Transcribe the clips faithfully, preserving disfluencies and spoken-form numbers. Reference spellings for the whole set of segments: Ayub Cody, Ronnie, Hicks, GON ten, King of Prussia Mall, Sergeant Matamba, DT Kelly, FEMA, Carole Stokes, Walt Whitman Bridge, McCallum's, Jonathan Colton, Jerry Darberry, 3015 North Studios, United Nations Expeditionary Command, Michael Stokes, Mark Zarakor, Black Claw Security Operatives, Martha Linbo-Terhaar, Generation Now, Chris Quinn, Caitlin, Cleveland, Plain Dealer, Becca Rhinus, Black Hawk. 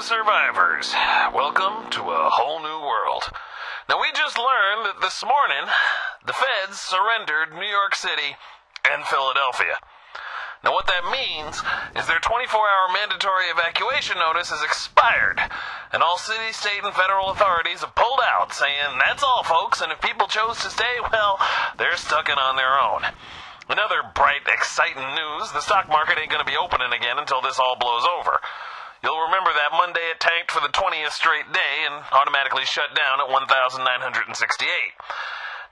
Welcome, survivors. Welcome to a whole new world. Now, we just learned that this morning, the feds surrendered New York City and Philadelphia. Now, what that means is their twenty-four hour mandatory evacuation notice has expired, and all city, state, and federal authorities have pulled out, saying, that's all, folks, and if people chose to stay, well, they're stuck in on their own. Another bright, exciting news, the stock market ain't going to be opening again until this all blows over. You'll remember that Monday it tanked for the twentieth straight day and automatically shut down at one thousand nine hundred sixty-eight.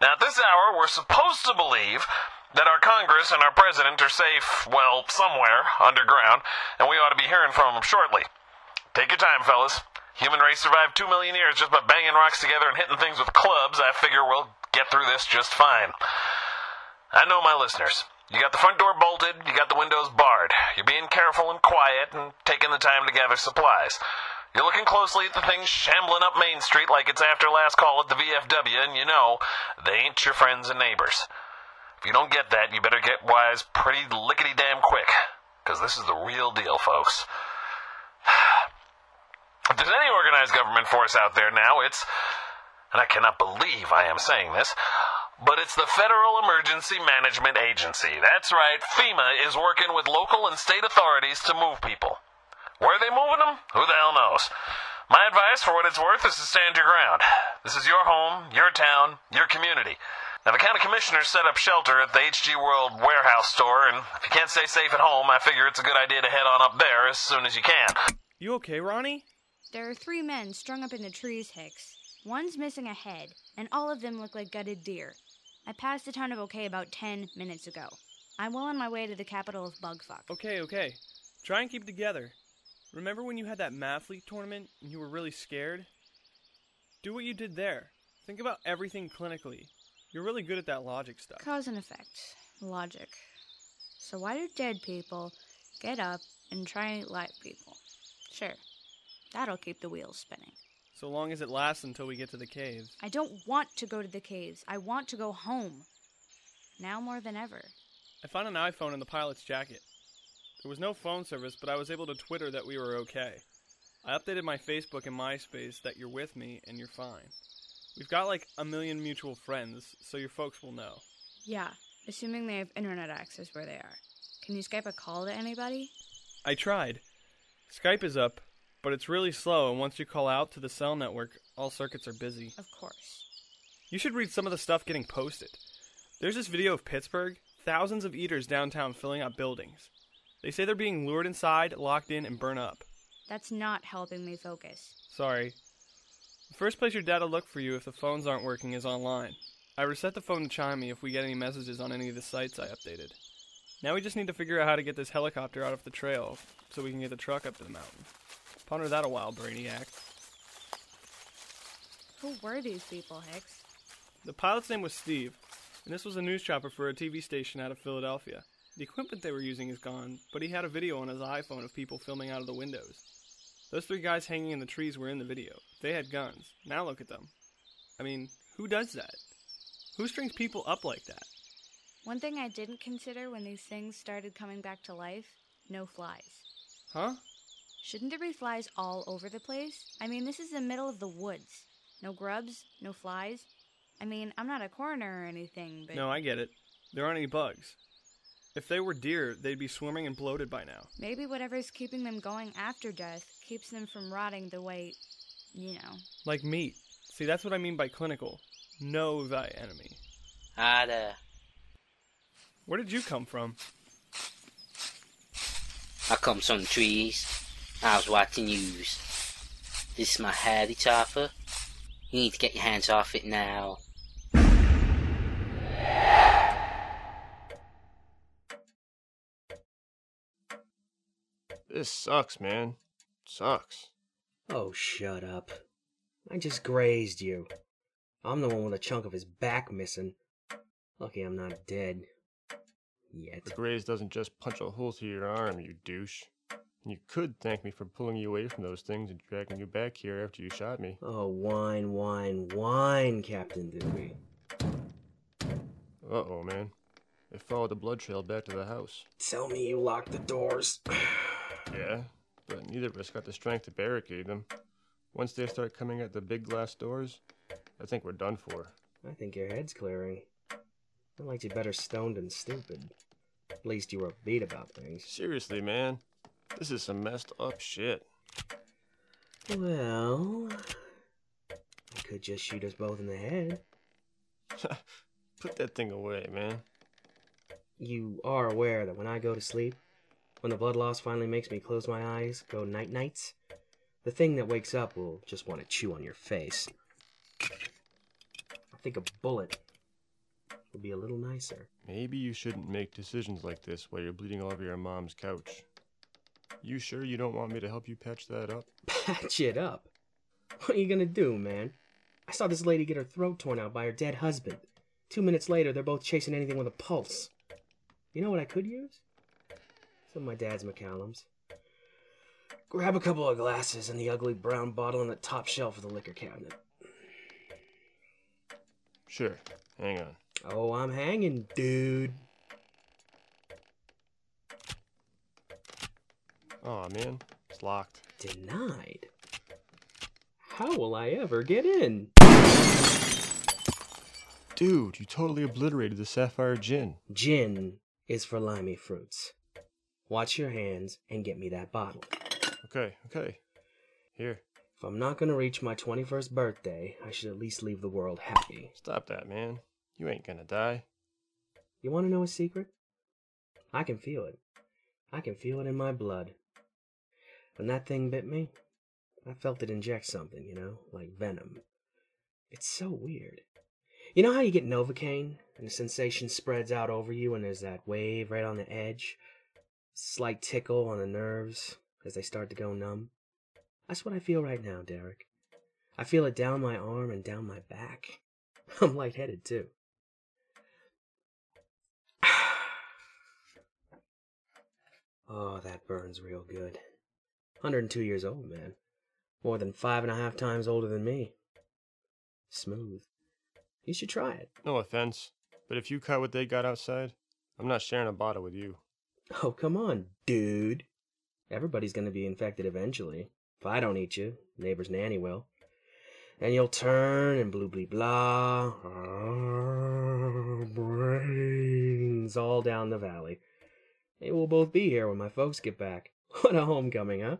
Now, at this hour, we're supposed to believe that our Congress and our President are safe, well, somewhere underground, and we ought to be hearing from them shortly. Take your time, fellas. Human race survived two million years just by banging rocks together and hitting things with clubs. I figure we'll get through this just fine. I know my listeners. You got the front door bolted, you got the windows barred. You're being careful and quiet and taking the time to gather supplies. You're looking closely at the things shambling up Main Street like it's after last call at the V F W, and you know they ain't your friends and neighbors. If you don't get that, you better get wise pretty lickety-damn quick, because this is the real deal, folks. If there's any organized government force out there now, it's, and I cannot believe I am saying this, but it's the Federal Emergency Management Agency. That's right, FEMA is working with local and state authorities to move people. Where are they moving them? Who the hell knows? My advice, for what it's worth, is to stand your ground. This is your home, your town, your community. Now, the county commissioner set up shelter at the H G World warehouse store, and if you can't stay safe at home, I figure it's a good idea to head on up there as soon as you can. You okay, Ronnie? There are three men strung up in the trees, Hicks. One's missing a head, and all of them look like gutted deer. I passed the town of OK about ten minutes ago. I'm well on my way to the capital of Bugfuck. Okay, okay. Try and keep together. Remember when you had that math league tournament and you were really scared? Do what you did there. Think about everything clinically. You're really good at that logic stuff. Cause and effect. Logic. So why do dead people get up and try and eat live people? Sure. That'll keep the wheels spinning. So long as it lasts until we get to the caves. I don't want to go to the caves. I want to go home. Now more than ever. I found an iPhone in the pilot's jacket. There was no phone service, but I was able to Twitter that we were okay. I updated my Facebook and MySpace that you're with me and you're fine. We've got like a million mutual friends, so your folks will know. Yeah, assuming they have internet access where they are. Can you Skype a call to anybody? I tried. Skype is up, but it's really slow, and once you call out to the cell network, all circuits are busy. Of course. You should read some of the stuff getting posted. There's this video of Pittsburgh, thousands of eaters downtown filling up buildings. They say they're being lured inside, locked in, and burnt up. That's not helping me focus. Sorry. The first place your dad will look for you if the phones aren't working is online. I reset the phone to chime me if we get any messages on any of the sites I updated. Now we just need to figure out how to get this helicopter out of the trail so we can get the truck up to the mountain. Ponder that a while, Brainiac. Who were these people, Hicks? The pilot's name was Steve, and this was a news chopper for a T V station out of Philadelphia. The equipment they were using is gone, but he had a video on his iPhone of people filming out of the windows. Those three guys hanging in the trees were in the video. They had guns. Now look at them. I mean, who does that? Who strings people up like that? One thing I didn't consider when these things started coming back to life, no flies. Huh? Shouldn't there be flies all over the place? I mean, this is the middle of the woods. No grubs, no flies. I mean, I'm not a coroner or anything, but... No, I get it. There aren't any bugs. If they were deer, they'd be swimming and bloated by now. Maybe whatever's keeping them going after death keeps them from rotting the way, you know. Like meat. See, that's what I mean by clinical. Know thy enemy. Ah, there. Where did you come from? I come from trees. I was watching news. This is my Harley chopper. You need to get your hands off it now. This sucks, man. Sucks. Oh, shut up. I just grazed you. I'm the one with a chunk of his back missing. Lucky I'm not dead. Yet. The graze doesn't just punch a hole through your arm, you douche. And you could thank me for pulling you away from those things and dragging you back here after you shot me. Oh, wine, wine, wine, Captain Dewey. Uh-oh, man. It followed the blood trail back to the house. Tell me you locked the doors. Yeah, but neither of us got the strength to barricade them. Once they start coming at the big glass doors, I think we're done for. I think your head's clearing. I liked you better stoned than stupid. At least you were upbeat about things. Seriously, man. This is some messed up shit. Well... you could just shoot us both in the head. Put that thing away, man. You are aware that when I go to sleep, when the blood loss finally makes me close my eyes, go night-nights, the thing that wakes up will just want to chew on your face. I think a bullet would be a little nicer. Maybe you shouldn't make decisions like this while you're bleeding all over your mom's couch. You sure you don't want me to help you patch that up? Patch it up? What are you gonna do, man? I saw this lady get her throat torn out by her dead husband. Two minutes later, they're both chasing anything with a pulse. You know what I could use? Some of my dad's McCallum's. Grab a couple of glasses and the ugly brown bottle on the top shelf of the liquor cabinet. Sure. Hang on. Oh, I'm hanging, dude. Aw, oh, man. It's locked. Denied? How will I ever get in? Dude, you totally obliterated the sapphire gin. Gin is for limey fruits. Watch your hands and get me that bottle. Okay, okay. Here. If I'm not gonna reach my twenty-first birthday, I should at least leave the world happy. Stop that, man. You ain't gonna die. You wanna know a secret? I can feel it. I can feel it in my blood. When that thing bit me, I felt it inject something, you know, like venom. It's so weird. You know how you get Novocaine, and the sensation spreads out over you, and there's that wave right on the edge? Slight tickle on the nerves as they start to go numb? That's what I feel right now, Derek. I feel it down my arm and down my back. I'm lightheaded, too. Oh, that burns real good. one hundred two years old, man. More than five and a half times older than me. Smooth. You should try it. No offense, but if you caught what they got outside, I'm not sharing a bottle with you. Oh, come on, dude. Everybody's going to be infected eventually. If I don't eat you, neighbor's nanny will. And you'll turn and blue blee blah. Oh, brains all down the valley. They will both be here when my folks get back. What a homecoming, huh?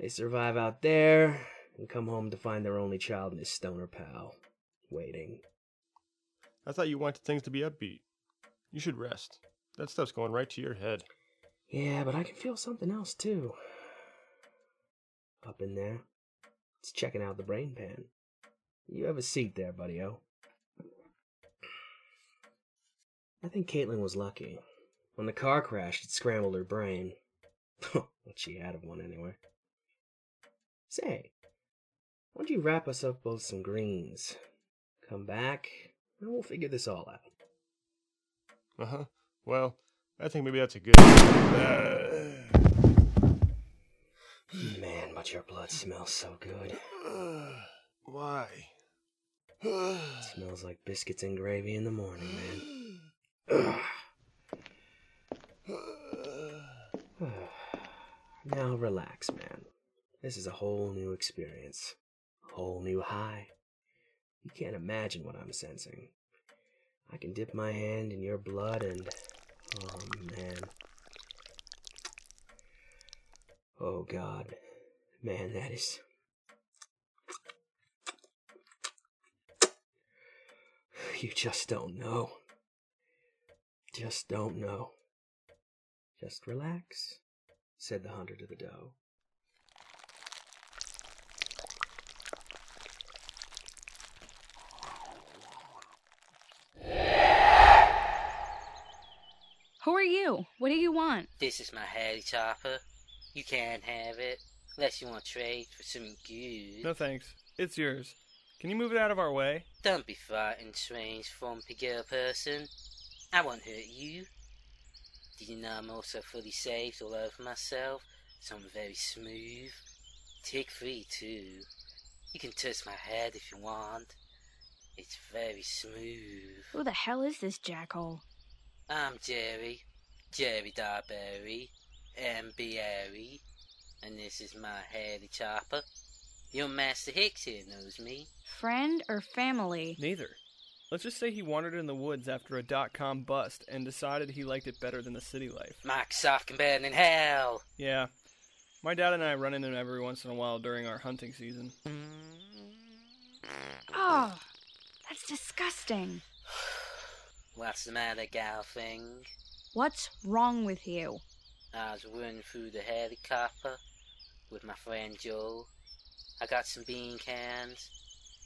They survive out there and come home to find their only child and his stoner pal, waiting. I thought you wanted things to be upbeat. You should rest. That stuff's going right to your head. Yeah, but I can feel something else, too. Up in there. It's checking out the brain pan. You have a seat there, buddy-o. I think Caitlin was lucky. When the car crashed, it scrambled her brain. What she had of one, anyway. Say, why don't you wrap us up with some greens? Come back, and we'll figure this all out. Uh-huh. Well, I think maybe that's a good... Uh... Man, but your blood smells so good. Uh, why? Uh... It smells like biscuits and gravy in the morning, man. Uh... Now relax, man. This is a whole new experience. A whole new high. You can't imagine what I'm sensing. I can dip my hand in your blood and... oh, man. Oh, God. Man, that is... You just don't know. Just don't know. Just relax, said the hunter to the doe. Who are you? What do you want? This is my Hattie Chopper. You can't have it, unless you want to trade for some good. No thanks. It's yours. Can you move it out of our way? Don't be frightened, strange, frumpy girl person. I won't hurt you. Do you know I'm also fully saved all over myself, so I'm very smooth. Tick-free, too. You can touch my head if you want. It's very smooth. Who the hell is this jackhole? I'm Jerry, Jerry Darberry, M B Airy, and this is my Hattie Chopper. Your Master Hicks here knows me. Friend or family? Neither. Let's just say he wandered in the woods after a dot-com bust and decided he liked it better than the city life. Microsoft can burn in hell! Yeah. My dad and I run into him every once in a while during our hunting season. Oh, that's disgusting. What's the matter, gal thing? What's wrong with you? I was running through the helicopter with my friend Joe. I got some bean cans,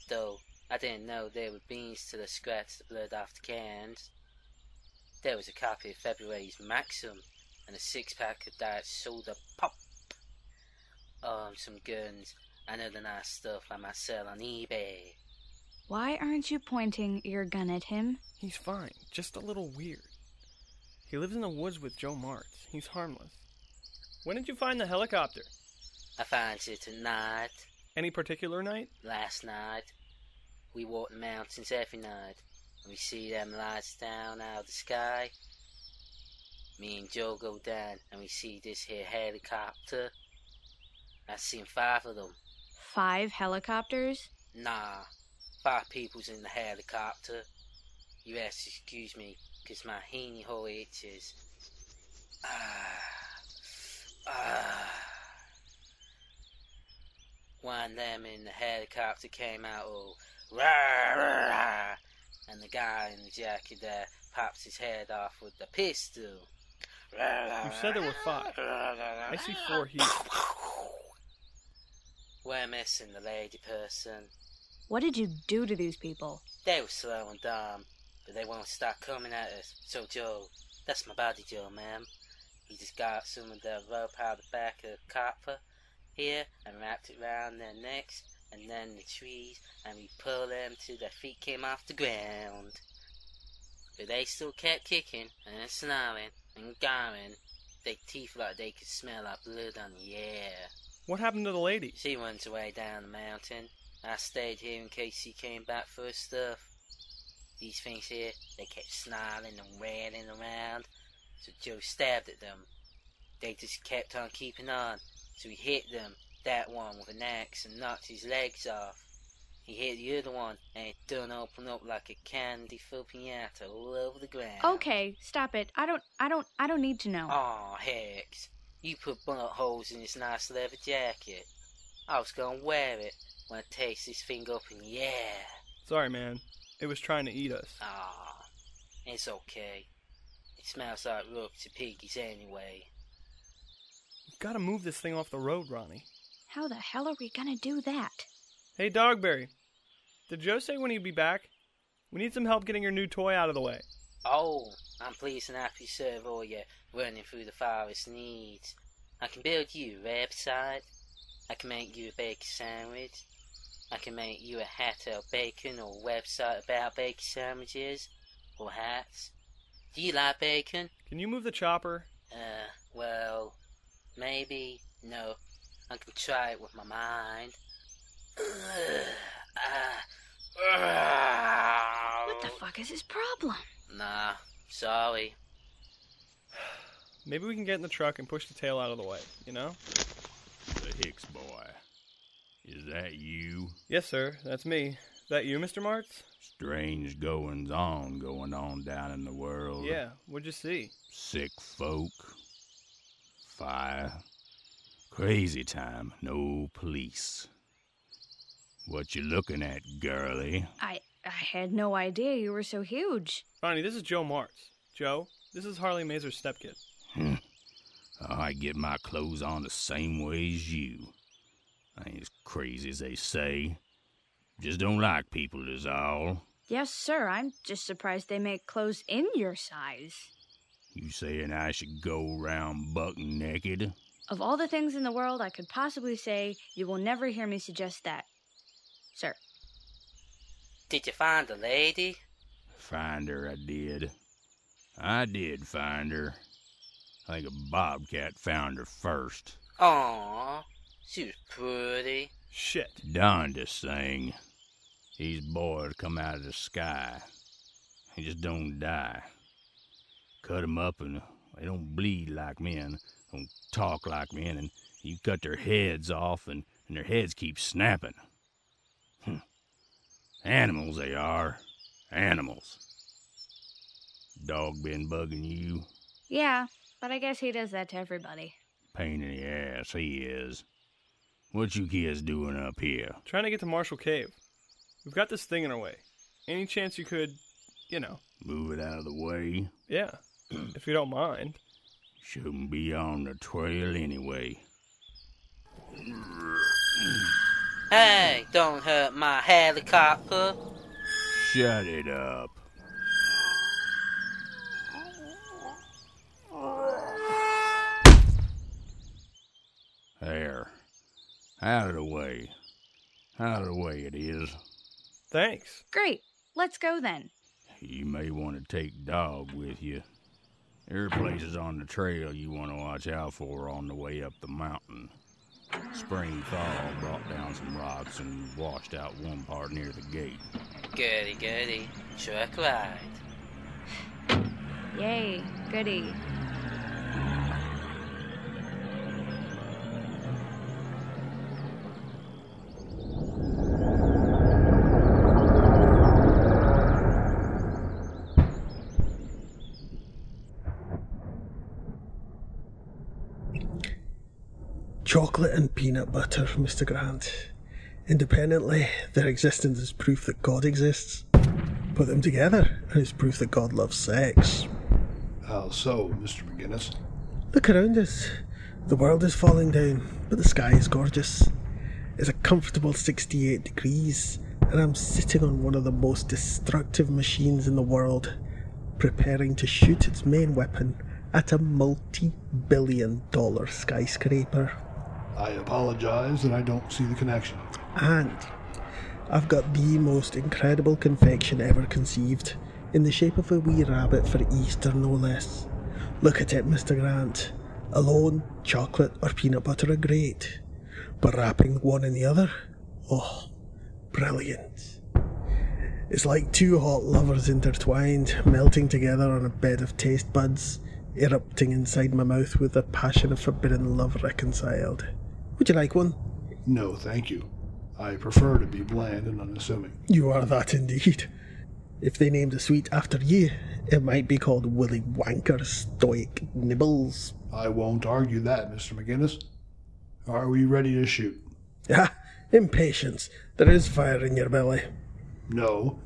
though I didn't know they were beans till I scratched the blood off the cans. There was a copy of February's Maxim and a six-pack of diet soda pop. Oh, and some guns and other nice stuff I might sell on eBay. Why aren't you pointing your gun at him? He's fine, just a little weird. He lives in the woods with Joe Martz. He's harmless. When did you find the helicopter? I found it tonight. Any particular night? Last night. We walk the mountains every night, and we see them lights down out of the sky. Me and Joe go down, and we see this here helicopter. I've seen five of them. Five helicopters? Nah, five people's in the helicopter. You have to excuse me, because my heeny hole itches. Ah, ah. One of them in the helicopter came out all, rah, rah, rah, and the guy in the jacket there pops his head off with the pistol. You said there were five. I see four here. We're missing the lady person. What did you do to these people? They were slow and dumb, but they won't stop coming at us. So Joe, that's my buddy Joe, ma'am. He just got some of the rope out of the back of the copper here and wrapped it round their necks and then the trees, and we pulled them till their feet came off the ground. But they still kept kicking and snarling and going. Their teeth like they could smell like blood on the air. What happened to the lady? She runs away down the mountain. I stayed here in case she came back for her stuff. These things here, they kept snarling and wailing around, so Joe stabbed at them. They just kept on keeping on, so he hit them, that one with an axe, and knocked his legs off. He hit the other one, and it done open up like a candy full piñata all over the ground. Okay, stop it. I don't, I don't, I don't need to know. Aw, Hicks. You put bullet holes in this nice leather jacket. I was gonna wear it when I taste this thing up in the air. Sorry, man. It was trying to eat us. Aw, it's okay. It smells like rubs to piggies anyway. We've gotta move this thing off the road, Ronnie. How the hell are we gonna do that? Hey, Dogberry. Did Joe say when he'd be back? We need some help getting your new toy out of the way. Oh, I'm pleased and happy to serve all your running through the forest needs. I can build you a website. I can make you a bacon sandwich. I can make you a hat out of bacon or a website about bacon sandwiches or hats. Do you like bacon? Can you move the chopper? Uh, well, maybe. No, I can try it with my mind. What the fuck is his problem? Nah, sorry. Maybe we can get in the truck and push the tail out of the way, you know? The Hicks boy. Is that you? Yes, sir. That's me. That you, Mister Martz? Strange goings on going on down in the world. Yeah, what'd you see? Sick folk. Fire. Crazy time. No police. What you looking at, girlie? I... I had no idea you were so huge. Ronnie, this is Joe Martz. Joe, this is Harley Mazer's stepkid. Hmm. I get my clothes on the same way as you. I ain't as crazy as they say. Just don't like people is all. Yes, sir. I'm just surprised they make clothes in your size. You saying I should go round buck naked? Of all the things in the world I could possibly say, you will never hear me suggest that, sir. Did you find the lady? Find her, I did. I did find her. I think a bobcat found her first. Aww, she was pretty. Shit. Darned this thing. These boys come out of the sky. They just don't die. Cut them up and they don't bleed like men, don't talk like men, and You cut their heads off, and, and their heads keep snapping. Hm. Animals they are. Animals. Dog been bugging you? Yeah, but I guess he does that to everybody. Pain in the ass, he is. What you kids doing up here? Trying to get to Marshall Cave. We've got this thing in our way. Any chance you could, you know... move it out of the way? Yeah, if you don't mind. Shouldn't be on the trail anyway. Hey, don't hurt my helicopter. Shut it up. There. Out of the way. Out of the way it is. Thanks. Great. Let's go then. You may want to take Dog with you. There are places on the trail you want to watch out for on the way up the mountain. Spring thaw brought down some rocks and washed out one part near the gate. Goody, goody. Truck ride. Yay, goody. Chocolate and peanut butter, Mister Grant. Independently, their existence is proof that God exists. Put them together, and it's proof that God loves sex. How so, Mister McGinnis? Look around us. The world is falling down, but the sky is gorgeous. It's a comfortable sixty-eight degrees, and I'm sitting on one of the most destructive machines in the world, preparing to shoot its main weapon at a multi-billion dollar skyscraper. I apologize that I don't see the connection. And I've got the most incredible confection ever conceived, in the shape of a wee rabbit for Easter, no less. Look at it, Mister Grant. Alone, chocolate or peanut butter are great, but wrapping one in the other? Oh, brilliant. It's like two hot lovers intertwined, melting together on a bed of taste buds, erupting inside my mouth with the passion of forbidden love reconciled. Would you like one? No, thank you. I prefer to be bland and unassuming. You are that indeed. If they named a sweet after you, it might be called Willy Wanker Stoic Nibbles. I won't argue that, Mister McGinnis. Are we ready to shoot? Ah, impatience. There is fire in your belly. No,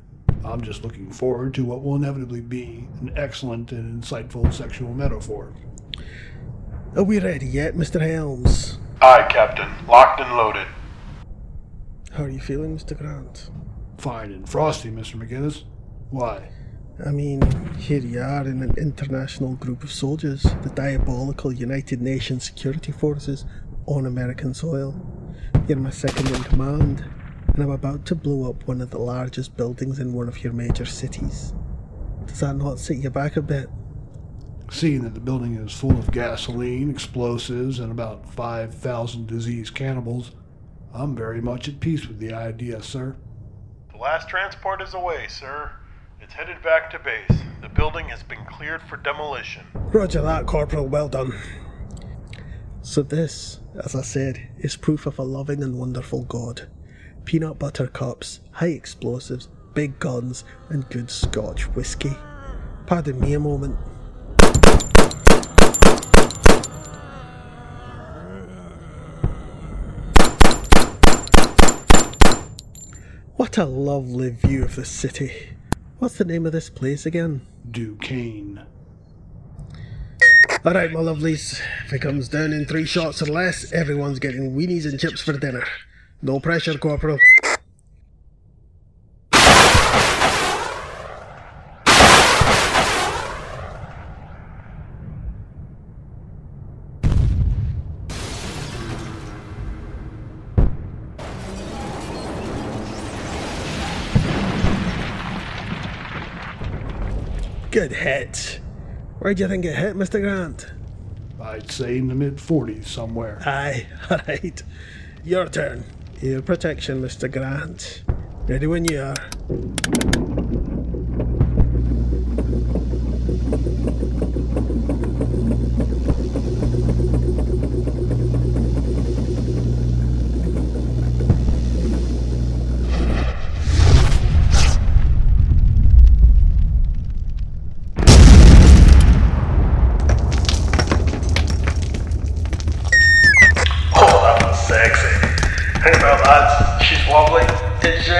I'm just looking forward to what will inevitably be an excellent and insightful sexual metaphor. Are we ready yet, Mister Helms? Aye, Captain. Locked and loaded. How are you feeling, Mister Grant? Fine and frosty, Mister McGinnis. Why? I mean, here you are in an international group of soldiers, the diabolical United Nations Security Forces on American soil. You're my second in command, and I'm about to blow up one of the largest buildings in one of your major cities. Does that not set you back a bit? Seeing that the building is full of gasoline, explosives, and about five thousand diseased cannibals, I'm very much at peace with the idea, sir. The last transport is away, sir. It's headed back to base. The building has been cleared for demolition. Roger that, Corporal. Well done. So this, as I said, is proof of a loving and wonderful God. Peanut butter cups, high explosives, big guns, and good Scotch whiskey. Pardon me a moment. What a lovely view of the city. What's the name of this place again? Duquesne. Alright, my lovelies. If it comes down in three shots or less, everyone's getting weenies and chips for dinner. No pressure, Corporal. Good hit. Where do you think it hit, Mister Grant? I'd say in the mid forties somewhere. Aye, alright. Your turn. Ear protection, Mister Grant. Ready when you are. Hey, my lads, she's wobbly. Is she?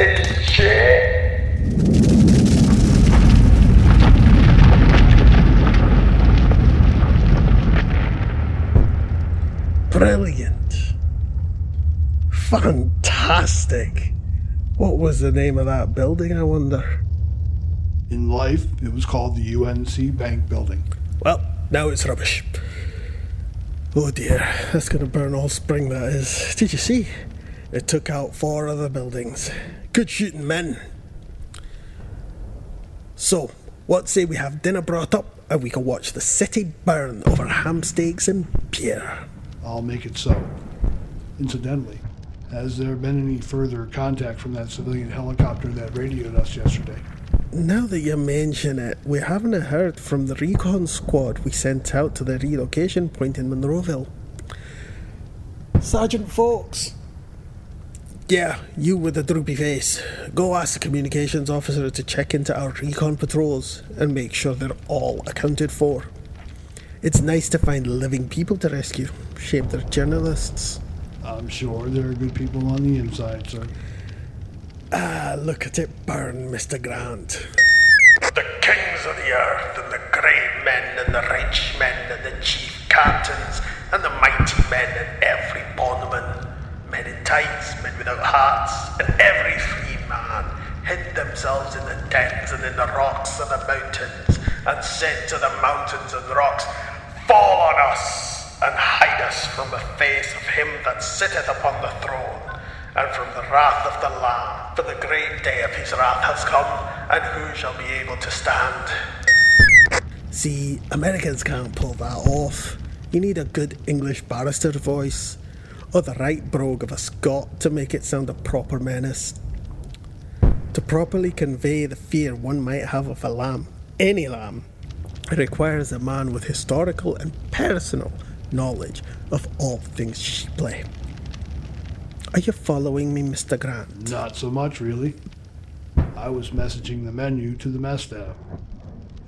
Is she? Brilliant. Fantastic. What was the name of that building, I wonder? In life, it was called the U N C Bank Building. Well, now it's rubbish. Oh dear, that's going to burn all spring, that is. Did you see? It took out four other buildings. Good shooting, men. So, what say we have dinner brought up and we can watch the city burn over ham steaks and beer? I'll make it so. Incidentally, has there been any further contact from that civilian helicopter that radioed us yesterday? Now that you mention it, we haven't heard from the recon squad we sent out to the relocation point in Monroeville. Sergeant Fawkes. Yeah, you with the droopy face. Go ask the communications officer to check into our recon patrols and make sure they're all accounted for. It's nice to find living people to rescue. Shame they're journalists. I'm sure there are good people on the inside, sir. Ah, look at it burn, Mister Grant. The kings of the earth, and the great men, and the rich men, and the chief captains, and the mighty men, and every bondman, men in tights, men without hearts, and every free man, hid themselves in the dens, and in the rocks, and the mountains, and said to the mountains and rocks, fall on us, and hide us from the face of him that sitteth upon the throne, and from the wrath of the Lamb, for the great day of his wrath has come, and who shall be able to stand? See, Americans can't pull that off. You need a good English barrister voice, or the right brogue of a Scot to make it sound a proper menace. To properly convey the fear one might have of a lamb, any lamb, it requires a man with historical and personal knowledge of all things sheeply. Are you following me, Mister Grant? Not so much, really. I was messaging the menu to the mess staff.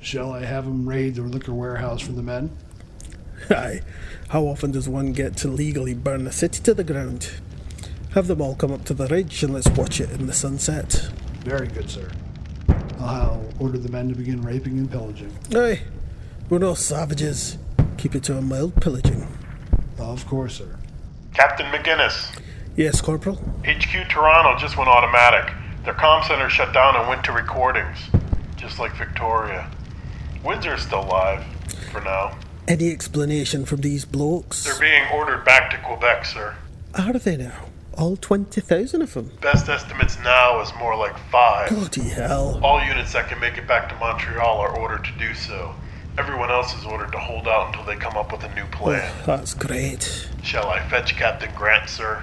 Shall I have them raid the liquor warehouse for the men? Aye. How often does one get to legally burn a city to the ground? Have them all come up to the ridge and let's watch it in the sunset. Very good, sir. I'll order the men to begin raping and pillaging. Aye. We're no savages. Keep it to a mild pillaging. Of course, sir. Captain McInnes. Yes, Corporal? H Q Toronto just went automatic. Their comm center shut down and went to recordings. Just like Victoria. Windsor's still live, for now. Any explanation from these blokes? They're being ordered back to Quebec, sir. Are they now? All twenty thousand of them? Best estimates now is more like five. Bloody hell. All units that can make it back to Montreal are ordered to do so. Everyone else is ordered to hold out until they come up with a new plan. Oh, that's great. Shall I fetch Captain Grant, sir?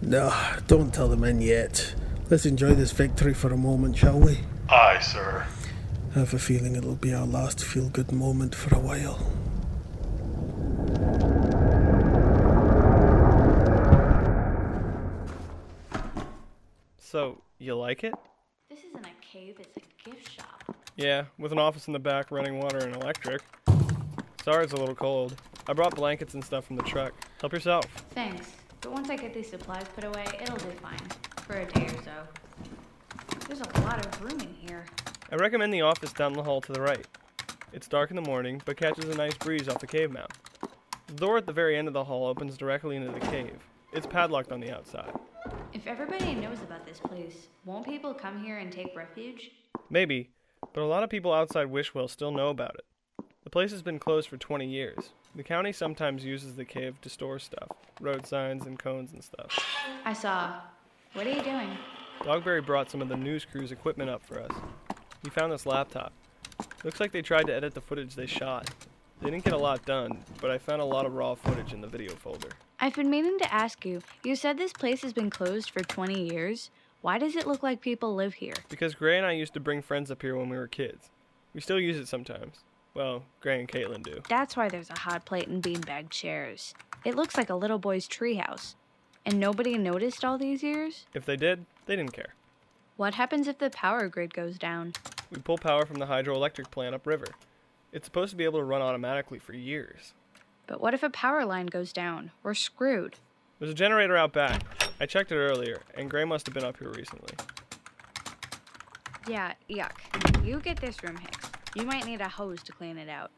No, don't tell the men yet. Let's enjoy this victory for a moment, shall we? Aye, sir. I have a feeling it'll be our last feel-good moment for a while. So, you like it? This isn't a cave, it's a gift shop. Yeah, with an office in the back, running water and electric. Sorry it's a little cold. I brought blankets and stuff from the truck. Help yourself. Thanks. But once I get these supplies put away, it'll do fine. For a day or so. There's a lot of room in here. I recommend the office down the hall to the right. It's dark in the morning, but catches a nice breeze off the cave mouth. The door at the very end of the hall opens directly into the cave. It's padlocked on the outside. If everybody knows about this place, won't people come here and take refuge? Maybe, but a lot of people outside Wishwell still know about it. The place has been closed for twenty years. The county sometimes uses the cave to store stuff, road signs and cones and stuff. I saw. What are you doing? Dogberry brought some of the news crew's equipment up for us. He found this laptop. Looks like they tried to edit the footage they shot. They didn't get a lot done, but I found a lot of raw footage in the video folder. I've been meaning to ask you, you said this place has been closed for twenty years. Why does it look like people live here? Because Gray and I used to bring friends up here when we were kids. We still use it sometimes. Well, Gray and Caitlin do. That's why there's a hot plate and beanbag chairs. It looks like a little boy's treehouse. And nobody noticed all these years? If they did, they didn't care. What happens if the power grid goes down? We pull power from the hydroelectric plant upriver. It's supposed to be able to run automatically for years. But what if a power line goes down? We're screwed. There's a generator out back. I checked it earlier, and Gray must have been up here recently. Yeah, yuck. You get this room, Hicks. You might need a hose to clean it out.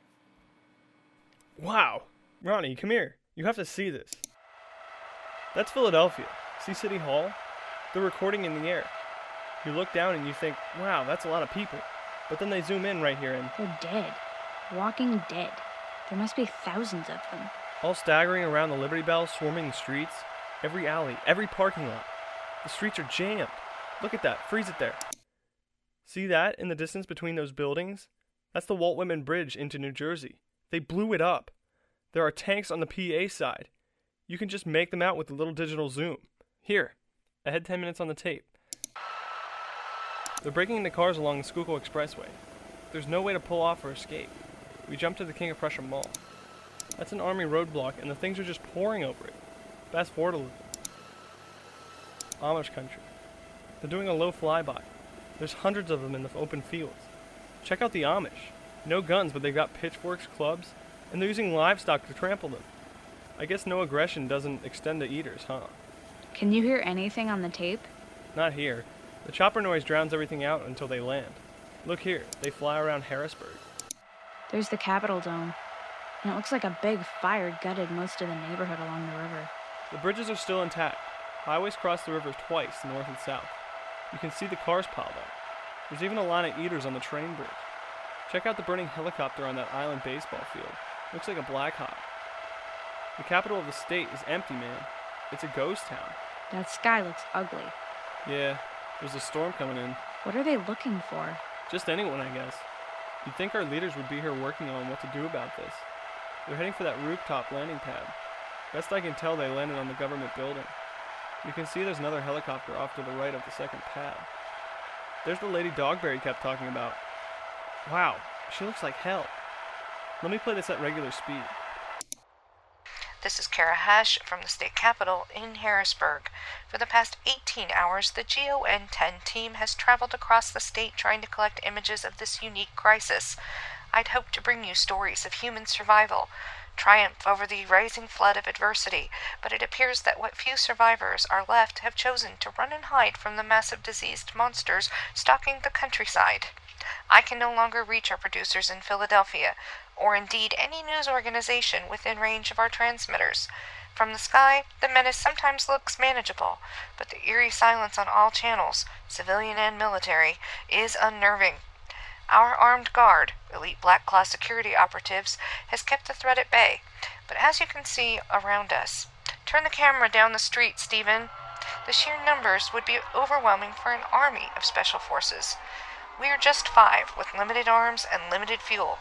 Wow! Ronnie, come here. You have to see this. That's Philadelphia. See City Hall? They're recording in the air. You look down and you think, wow, that's a lot of people. But then they zoom in right here and... They're dead. Walking dead. There must be thousands of them. All staggering around the Liberty Bell, swarming the streets. Every alley, every parking lot. The streets are jammed. Look at that. Freeze it there. See that in the distance between those buildings? That's the Walt Whitman Bridge into New Jersey. They blew it up. There are tanks on the P A side. You can just make them out with a little digital zoom. Here, I had ten minutes on the tape. They're breaking into cars along the Schuylkill Expressway. There's no way to pull off or escape. We jump to the King of Prussia Mall. That's an army roadblock, and the things are just pouring over it. Fast forward a little. Amish country. They're doing a low flyby. There's hundreds of them in the open fields. Check out the Amish. No guns, but they've got pitchforks, clubs, and they're using livestock to trample them. I guess no aggression doesn't extend to eaters, huh? Can you hear anything on the tape? Not here. The chopper noise drowns everything out until they land. Look here, they fly around Harrisburg. There's the Capitol Dome, and it looks like a big fire gutted most of the neighborhood along the river. The bridges are still intact. Highways cross the river twice, north and south. You can see the cars piled up. There's even a line of eaters on the train bridge. Check out the burning helicopter on that island baseball field. Looks like a Black Hawk. The capital of the state is empty, man. It's a ghost town. That sky looks ugly. Yeah, there's a storm coming in. What are they looking for? Just anyone, I guess. You'd think our leaders would be here working on what to do about this. They're heading for that rooftop landing pad. Best I can tell, they landed on the government building. You can see there's another helicopter off to the right of the second pad. There's the lady Dogberry kept talking about. Wow, she looks like hell. Let me play this at regular speed. This is Kara Hash from the state capitol in Harrisburg. For the past eighteen hours, the G O N ten team has traveled across the state trying to collect images of this unique crisis. I'd hoped to bring you stories of human survival, triumph over the rising flood of adversity, but it appears that what few survivors are left have chosen to run and hide from the massive diseased monsters stalking the countryside. I can no longer reach our producers in Philadelphia, or indeed any news organization within range of our transmitters. From the sky, the menace sometimes looks manageable, but the eerie silence on all channels, civilian and military, is unnerving. Our armed guard, elite Black Claw Security Operatives, has kept the threat at bay, but as you can see around us. Turn the camera down the street, Stephen. The sheer numbers would be overwhelming for an army of special forces. We are just five, with limited arms and limited fuel.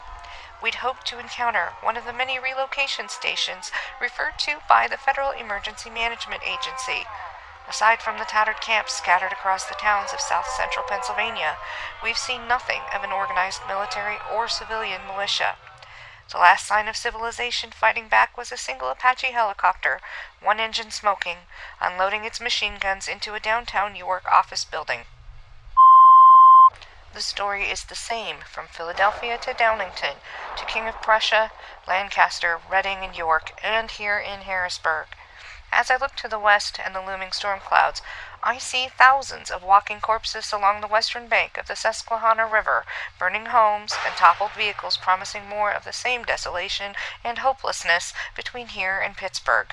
We'd hoped to encounter one of the many relocation stations referred to by the Federal Emergency Management Agency. Aside from the tattered camps scattered across the towns of south central Pennsylvania, we've seen nothing of an organized military or civilian militia. The last sign of civilization fighting back was a single Apache helicopter, one engine smoking, unloading its machine guns into a downtown New York office building. The story is the same from Philadelphia to Downingtown, to King of Prussia, Lancaster, Reading, and York, and here in Harrisburg. As I look to the west and the looming storm clouds, I see thousands of walking corpses along the western bank of the Susquehanna River, burning homes and toppled vehicles promising more of the same desolation and hopelessness between here and Pittsburgh.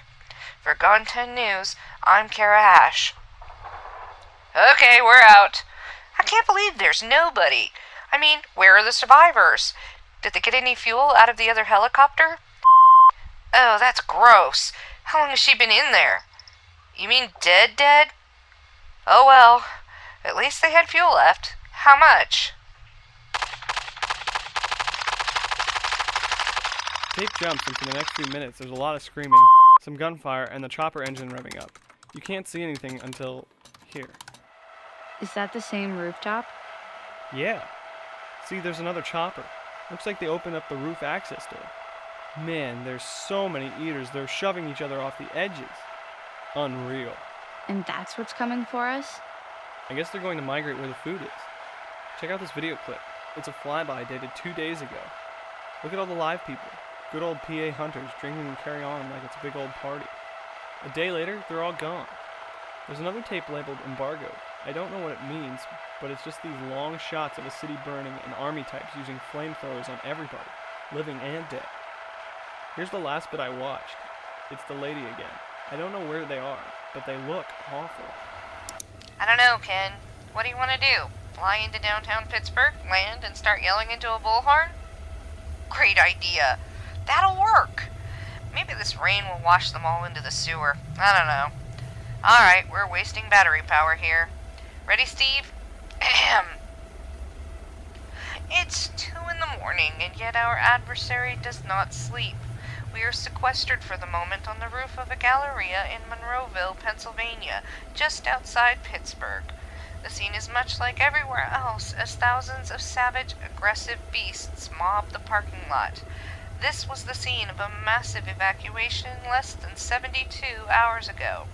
For GON ten News, I'm Kara Hash. Okay, we're out. I can't believe there's nobody. I mean, where are the survivors? Did they get any fuel out of the other helicopter? Oh, that's gross. How long has she been in there? You mean dead dead? Oh well, at least they had fuel left. How much? Tape jumps, and for the next few minutes there's a lot of screaming, some gunfire, and the chopper engine revving up. You can't see anything until here. Is that the same rooftop? Yeah. See, there's another chopper. Looks like they opened up the roof access door. Man, there's so many eaters. They're shoving each other off the edges. Unreal. And that's what's coming for us? I guess they're going to migrate where the food is. Check out this video clip. It's a flyby dated two days ago. Look at all the live people. Good old P A hunters drinking and carrying on like it's a big old party. A day later, they're all gone. There's another tape labeled Embargo. I don't know what it means, but it's just these long shots of a city burning and army types using flamethrowers on everybody, living and dead. Here's the last bit I watched. It's the lady again. I don't know where they are, but they look awful. I don't know, Ken. What do you want to do? Fly into downtown Pittsburgh, land, and start yelling into a bullhorn? Great idea. That'll work. Maybe this rain will wash them all into the sewer. I don't know. Alright, we're wasting battery power here. Ready, Steve? Ahem. It's two in the morning, and yet our adversary does not sleep. We are sequestered for the moment on the roof of a Galleria in Monroeville, Pennsylvania, just outside Pittsburgh. The scene is much like everywhere else, as thousands of savage, aggressive beasts mob the parking lot. This was the scene of a massive evacuation less than seventy-two hours ago.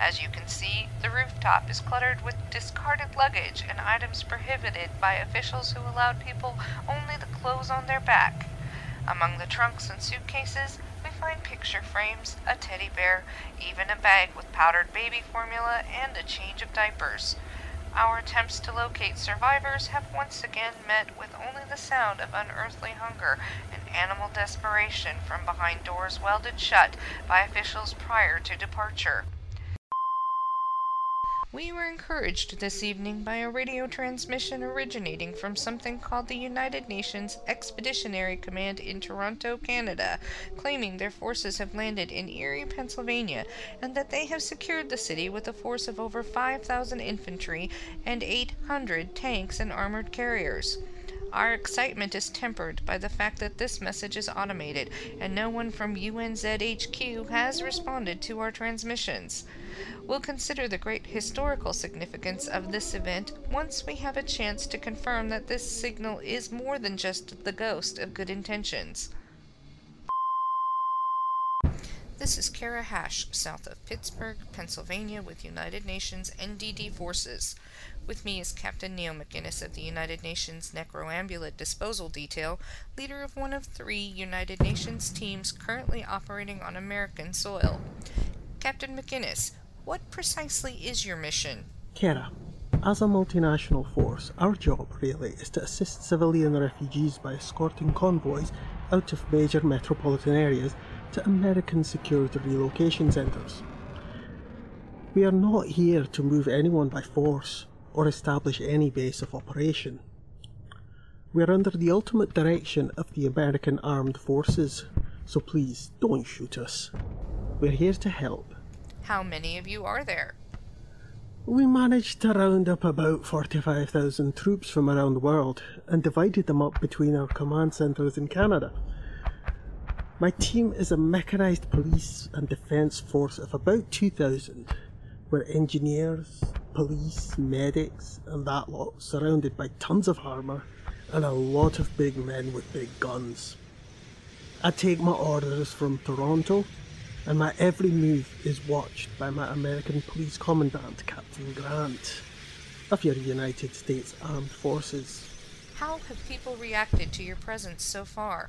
As you can see, the rooftop is cluttered with discarded luggage and items prohibited by officials who allowed people only the clothes on their back. Among the trunks and suitcases, we find picture frames, a teddy bear, even a bag with powdered baby formula, and a change of diapers. Our attempts to locate survivors have once again met with only the sound of unearthly hunger and animal desperation from behind doors welded shut by officials prior to departure. We were encouraged this evening by a radio transmission originating from something called the United Nations Expeditionary Command in Toronto, Canada, claiming their forces have landed in Erie, Pennsylvania, and that they have secured the city with a force of over five thousand infantry and eight hundred tanks and armored carriers. Our excitement is tempered by the fact that this message is automated, and no one from U N Z H Q has responded to our transmissions. We'll consider the great historical significance of this event once we have a chance to confirm that this signal is more than just the ghost of good intentions. This is Kara Hash, south of Pittsburgh, Pennsylvania, with United Nations N D D forces. With me is Captain Neil McInnes of the United Nations Necroambulate Disposal Detail, leader of one of three United Nations teams currently operating on American soil. Captain McInnes, what precisely is your mission? Kara, as a multinational force, our job really is to assist civilian refugees by escorting convoys out of major metropolitan areas to American security relocation centers. We are not here to move anyone by force or establish any base of operation. We are under the ultimate direction of the American Armed Forces, so please don't shoot us. We're here to help. How many of you are there? We managed to round up about forty-five thousand troops from around the world and divided them up between our command centres in Canada. My team is a mechanised police and defence force of about two thousand. We're engineers, police, medics and that lot, surrounded by tons of armour and a lot of big men with big guns. I take my orders from Toronto, and my every move is watched by my American police commandant, Captain Grant, of your United States Armed Forces. How have people reacted to your presence so far?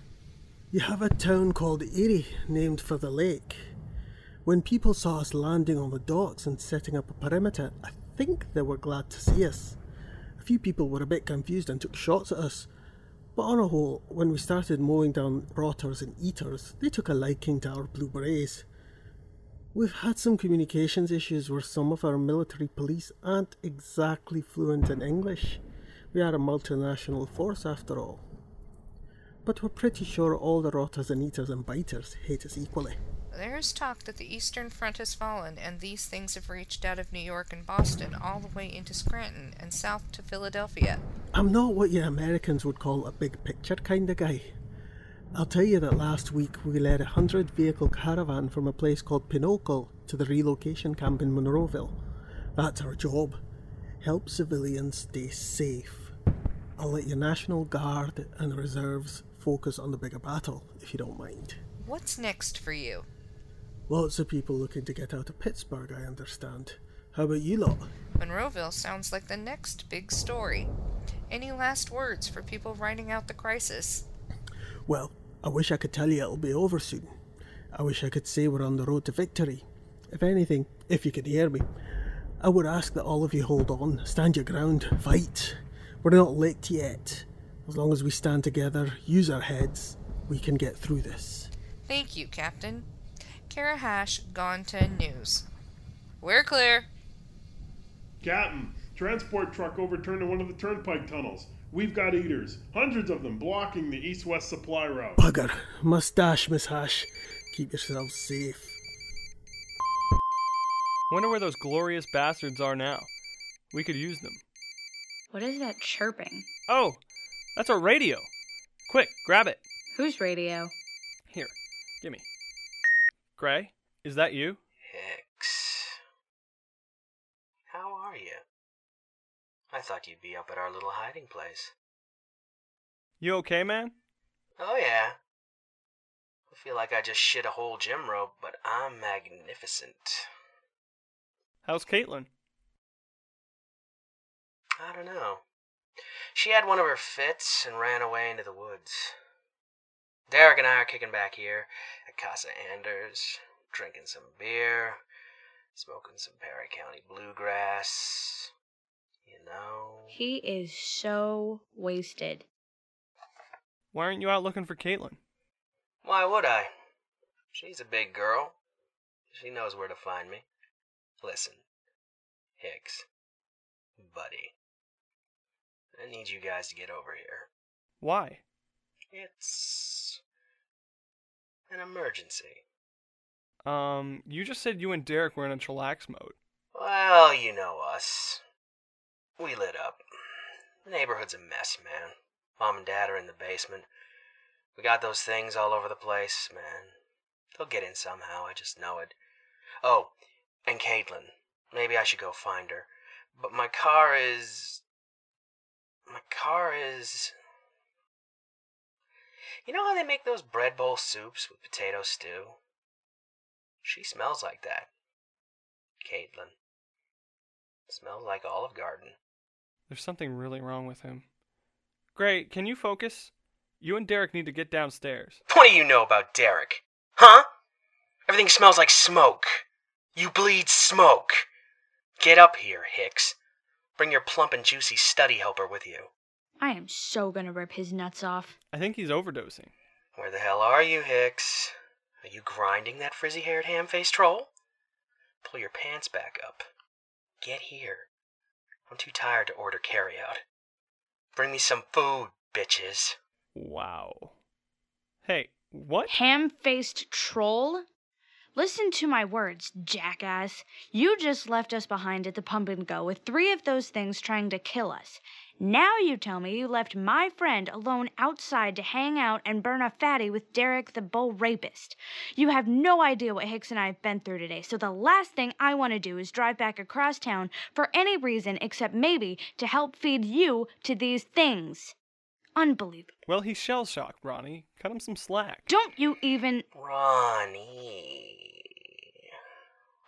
You have a town called Erie, named for the lake. When people saw us landing on the docks and setting up a perimeter, I think they were glad to see us. A few people were a bit confused and took shots at us. But on a whole, when we started mowing down rotters and eaters, they took a liking to our blue berets. We've had some communications issues where some of our military police aren't exactly fluent in English. We are a multinational force after all. But we're pretty sure all the rotters and eaters and biters hate us equally. There is talk that the Eastern Front has fallen, and these things have reached out of New York and Boston all the way into Scranton and south to Philadelphia. I'm not what you Americans would call a big picture kind of guy. I'll tell you that last week we led a hundred vehicle caravan from a place called Pinocchio to the relocation camp in Monroeville. That's our job. Help civilians stay safe. I'll let your National Guard and reserves focus on the bigger battle, if you don't mind. What's next for you? Lots of people looking to get out of Pittsburgh, I understand. How about you lot? Monroeville sounds like the next big story. Any last words for people riding out the crisis? Well, I wish I could tell you it'll be over soon. I wish I could say we're on the road to victory. If anything, if you could hear me, I would ask that all of you hold on, stand your ground, fight. We're not licked yet. As long as we stand together, use our heads, we can get through this. Thank you, Captain. Kara Hash, GON ten News. We're clear. Captain, transport truck overturned in one of the turnpike tunnels. We've got eaters, hundreds of them blocking the east-west supply route. Bugger. Mustache, Miss Hash. Keep yourselves safe. Wonder where those glorious bastards are now. We could use them. What is that chirping? Oh, that's our radio. Quick, grab it. Whose radio? Here, gimme. Gray, is that you? Hicks. How are you? I thought you'd be up at our little hiding place. You okay, man? Oh, yeah. I feel like I just shit a whole gym rope, but I'm magnificent. How's Caitlin? I don't know. She had one of her fits and ran away into the woods. Derek and I are kicking back here at Casa Anders, drinking some beer, smoking some Perry County bluegrass. You know. He is so wasted. Why aren't you out looking for Caitlin? Why would I? She's a big girl. She knows where to find me. Listen, Hicks, buddy, I need you guys to get over here. Why? It's an emergency. Um, you just said you and Derek were in a chillax mode. Well, you know us. We lit up. The neighborhood's a mess, man. Mom and Dad are in the basement. We got those things all over the place, man. They'll get in somehow, I just know it. Oh, and Caitlin. Maybe I should go find her. But my car is... My car is... You know how they make those bread bowl soups with potato stew? She smells like that. Caitlin. Smells like Olive Garden. There's something really wrong with him. Gray, can you focus? You and Derek need to get downstairs. What do you know about Derek? Huh? Everything smells like smoke. You bleed smoke. Get up here, Hicks. Bring your plump and juicy study helper with you. I am so gonna rip his nuts off. I think he's overdosing. Where the hell are you, Hicks? Are you grinding that frizzy-haired ham-faced troll? Pull your pants back up. Get here. I'm too tired to order carryout. Bring me some food, bitches. Wow. Hey, what? Ham-faced troll? Listen to my words, jackass. You just left us behind at the pump and go with three of those things trying to kill us. Now you tell me you left my friend alone outside to hang out and burn a fatty with Derek the bull rapist. You have no idea what Hicks and I have been through today, so the last thing I want to do is drive back across town for any reason except maybe to help feed you to these things. Unbelievable. Well, he's shell-shocked, Ronnie. Cut him some slack. Don't you even... Ronnie...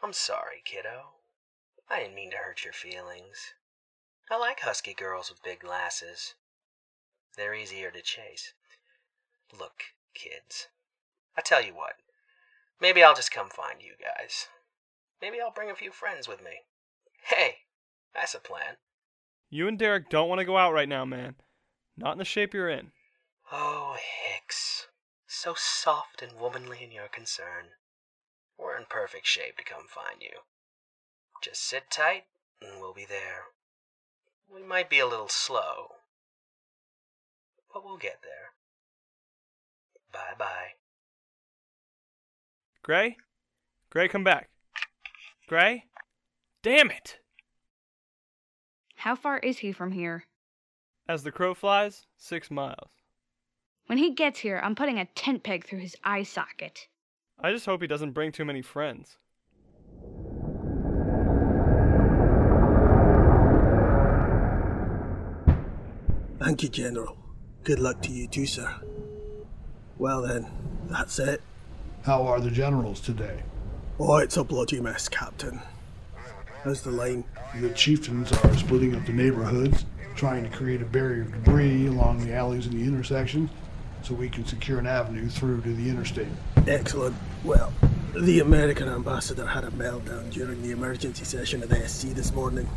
I'm sorry, kiddo. I didn't mean to hurt your feelings. I like husky girls with big glasses. They're easier to chase. Look, kids. I tell you what. Maybe I'll just come find you guys. Maybe I'll bring a few friends with me. Hey, that's a plan. You and Derek don't want to go out right now, man. Not in the shape you're in. Oh, Hicks. So soft and womanly in your concern. We're in perfect shape to come find you. Just sit tight, and we'll be there. We might be a little slow, but we'll get there. Bye-bye. Gray? Gray, come back. Gray? Damn it! How far is he from here? As the crow flies, six miles. When he gets here, I'm putting a tent peg through his eye socket. I just hope he doesn't bring too many friends. Thank you, General. Good luck to you too, sir. Well then, that's it. How are the generals today? Oh, it's a bloody mess, Captain. How's the line? The chieftains are splitting up the neighborhoods, trying to create a barrier of debris along the alleys and the intersections, so we can secure an avenue through to the interstate. Excellent. Well, The American ambassador had a meltdown during the emergency session of the S C this morning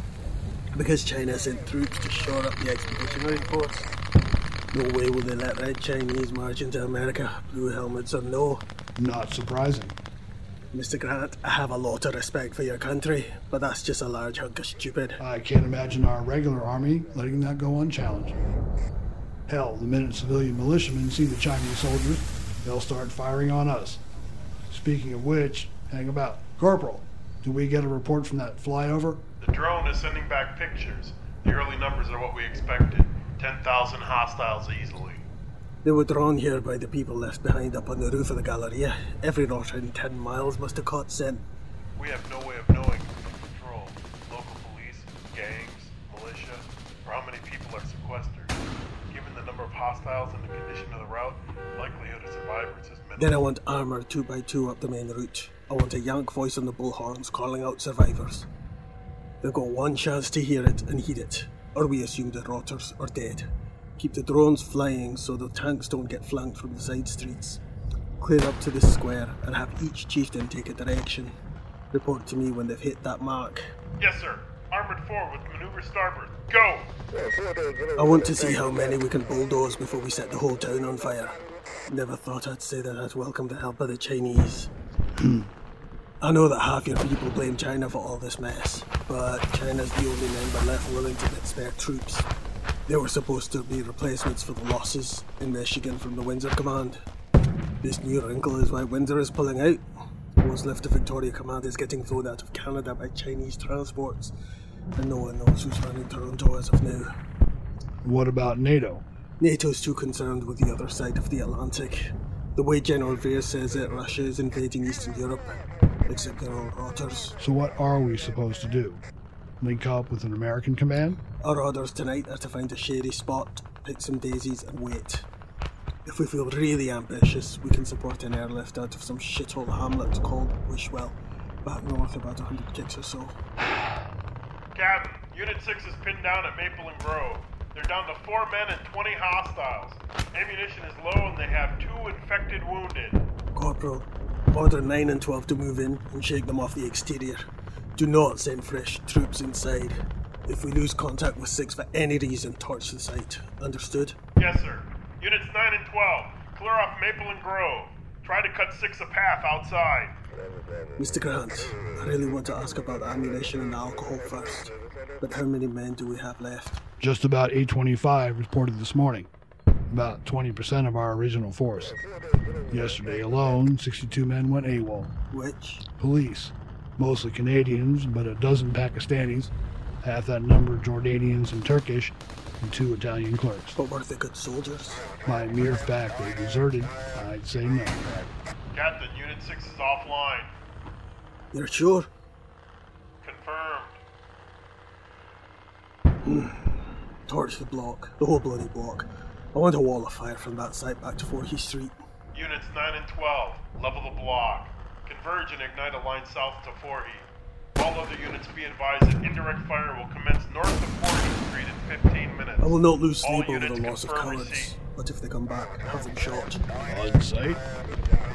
because China sent troops to shore up the expeditionary force. No way will they let Red Chinese march into America, blue helmets or no. Not surprising. Mister Grant, I have a lot of respect for your country, but that's just a large hunk of stupid. I can't imagine our regular army letting that go unchallenged. Hell, the minute civilian militiamen see the Chinese soldiers, they'll start firing on us. Speaking of which, hang about. Corporal, do we get a report from that flyover? The drone is sending back pictures. The early numbers are what we expected. ten thousand hostiles easily. They were drawn here by the people left behind up on the roof of the Galleria. Every rotter in ten miles must have caught scent. We have no way of knowing from patrol. Local police, gangs, militia, or how many people are sequestered. Given the number of hostiles and the condition of the route, likelihood of survivors is minimal. Then I want armor two by two up the main route. I want a Yank voice on the bullhorns calling out survivors. They've got one chance to hear it and heed it, or we assume the rotters are dead. Keep the drones flying so the tanks don't get flanked from the side streets. Clear up to this square and have each chieftain take a direction. Report to me when they've hit that mark. Yes, sir. Armored four with maneuver starboard. Go! I want to see how many we can bulldoze before we set the whole town on fire. Never thought I'd say that I'd welcome the help of the Chinese. I know that half your people blame China for all this mess, but China's the only member left willing to get spare troops. They were supposed to be replacements for the losses in Michigan from the Windsor Command. This new wrinkle is why Windsor is pulling out. What's left of Victoria Command is getting thrown out of Canada by Chinese transports, and no one knows who's running Toronto as of now. What about NATO? NATO's too concerned with the other side of the Atlantic. The way General Veer says it, Russia is invading Eastern Europe, except they're all rotters. So what are we supposed to do? Link up with an American command? Our orders tonight are to find a shady spot, pick some daisies and wait. If we feel really ambitious, we can support an airlift out of some shithole hamlet called Wishwell, back north about one hundred kicks or so. Captain, Unit six is pinned down at Maple and Grove. They're down to four men and twenty hostiles. Ammunition is low and they have two infected wounded. Corporal, order nine and twelve to move in and shake them off the exterior. Do not send fresh troops inside. If we lose contact with six for any reason, torch the site. Understood? Yes, sir. Units nine and twelve, clear off Maple and Grove. Try to cut six a path outside. Mister Grant, I really want to ask about ammunition and alcohol first. But how many men do we have left? Just about eight twenty-five reported this morning. About twenty percent of our original force. Yesterday alone, sixty-two men went AWOL. Which? Police. Mostly Canadians, but a dozen Pakistanis, half that number Jordanians and Turkish, and two Italian clerks. But weren't they good soldiers? By mere fact they deserted, I'd say no. Captain, Unit six is offline. You're sure? Confirmed. Torch the block, the whole bloody block. I want a wall of fire from that site back to Forty Street. Units nine and twelve, level the block. Converge and ignite a line south to forty. All other units be advised that indirect fire will commence north of fortieth Street in fifteen minutes. I will not lose sleep over the loss of colors, but if they come back, have them shot. On site?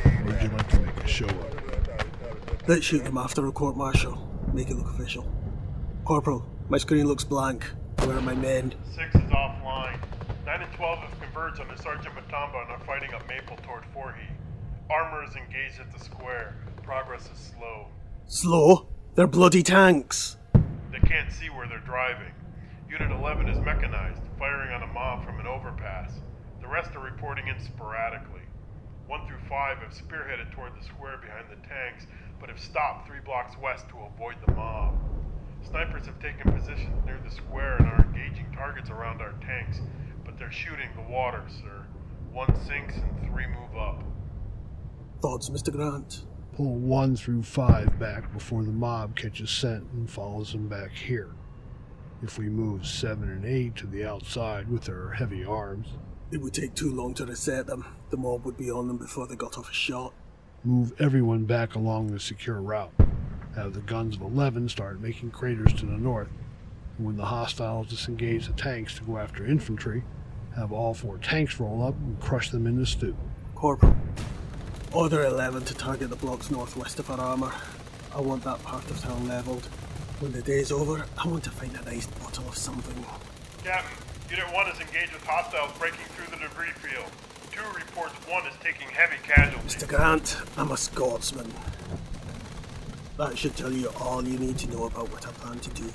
Or do you want to make a show up? Let's shoot them after a court-martial. Make it look official. Corporal, my screen looks blank. Where are my men? Six is offline. Nine and twelve have converged under Sergeant Matamba and are fighting up Maple toward Forty. Armor is engaged at the square. Progress is slow. Slow? They're bloody tanks! They can't see where they're driving. Unit eleven is mechanized, firing on a mob from an overpass. The rest are reporting in sporadically. one through five have spearheaded toward the square behind the tanks, but have stopped three blocks west to avoid the mob. Snipers have taken positions near the square and are engaging targets around our tanks, but they're shooting the water, sir. One sinks and three move up. Thoughts, Mister Grant? Pull one through five back before the mob catches scent and follows them back here. If we move seven and eight to the outside with their heavy arms... It would take too long to reset them. The mob would be on them before they got off a shot. Move everyone back along the secure route. Have the guns of eleven start making craters to the north. And when the hostiles disengage the tanks to go after infantry, have all four tanks roll up and crush them into stew. Corporal. Order eleven to target the blocks northwest of our armour. I want that part of town levelled. When the day's over, I want to find a nice bottle of something. Captain, Unit one is engaged with hostiles breaking through the debris field. Two reports one is taking heavy casualties. Mister Grant, I'm a Scotsman. That should tell you all you need to know about what I plan to do.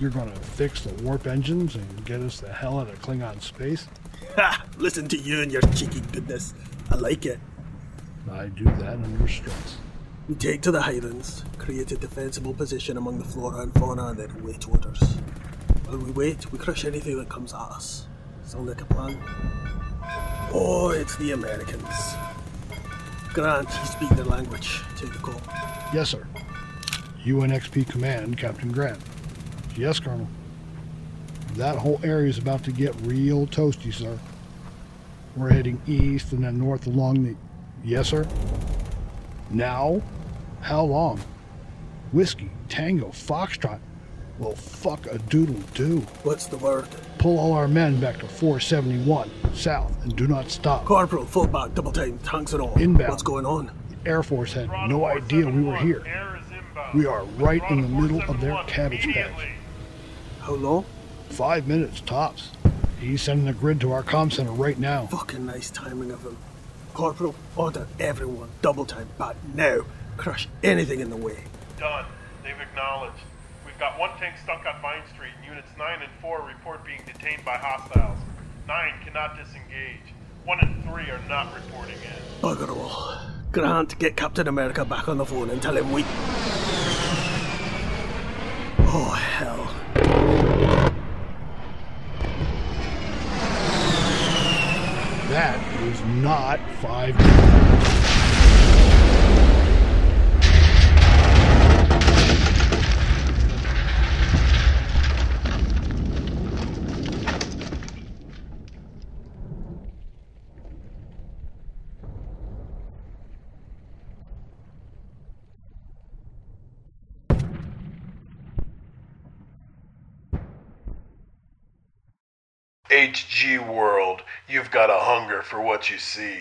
You're gonna fix the warp engines and get us the hell out of Klingon space? Ha! Listen to you and your cheeky goodness. I like it. I do that under stress. We take to the highlands, create a defensible position among the flora and fauna, and then wait orders. While we wait, we crush anything that comes at us. Sound like a plan? Oh, it's the Americans. Grant, you speak their language. Take the call. Yes, sir. U N X P Command, Captain Grant. Yes, Colonel. That whole area is about to get real toasty, sir. We're heading east and then north along the... Yes, sir. Now? How long? Whiskey, tango, foxtrot. Well, fuck a doodle do. What's the word? Pull all our men back to four seventy-one, south, and do not stop. Corporal, fullback, double time, tanks and all. Inbound. What's going on? The Air Force had no idea we were here. We are right in the middle of their cabbage patch. How long? Five minutes, tops. He's sending a grid to our comm center right now. Fucking nice timing of him. Corporal, order everyone, double time, back now. Crush anything in the way. Done. They've acknowledged. Got one tank stuck on Vine Street, and units nine and four report being detained by hostiles. nine cannot disengage. one and three are not reporting in. Bugger all. Grant, get Captain America back on the phone and tell him we... Oh, hell. That was not five minutes. H G World, you've got a hunger for what you see.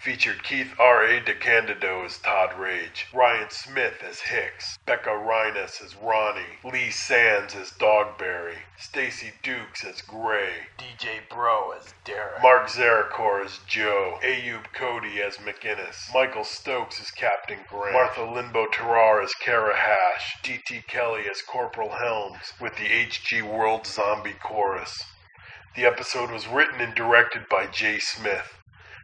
Featured Keith R A DeCandido as Todd Rage, Ryan Smith as Hicks, Becca Rhinus as Ronnie, Lee Sands as Dogberry, Stacy Dukes as Gray, D J Bro as Derek, Mark Zarakor as Joe, Ayub Cody as McInnes, Michael Stokes as Captain Grant, Martha Linbo-Terhaar as Kara Hash, D T Kelly as Corporal Helms, with the H G World Zombie Chorus. The episode was written and directed by Jay Smith.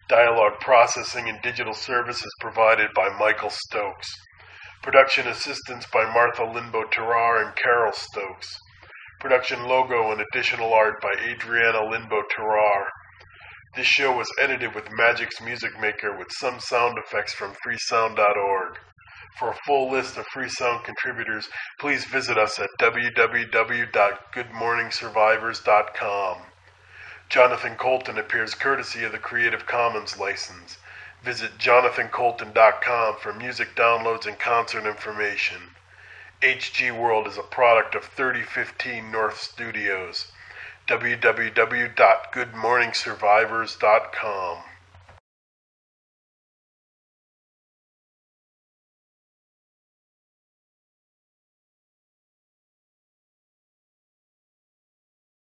Dialogue processing and digital services provided by Michael Stokes. Production assistance by Martha Linbo-Terhaar and Carol Stokes. Production logo and additional art by Adriana Linbo-Terhaar. This show was edited with Magic's Music Maker with some sound effects from freesound dot org. For a full list of Free Sound contributors, please visit us at w w w dot good morning survivors dot com. Jonathan Colton appears courtesy of the Creative Commons license. Visit jonathan colton dot com for music downloads and concert information. H G World is a product of thirty fifteen North Studios. w w w dot good morning survivors dot com.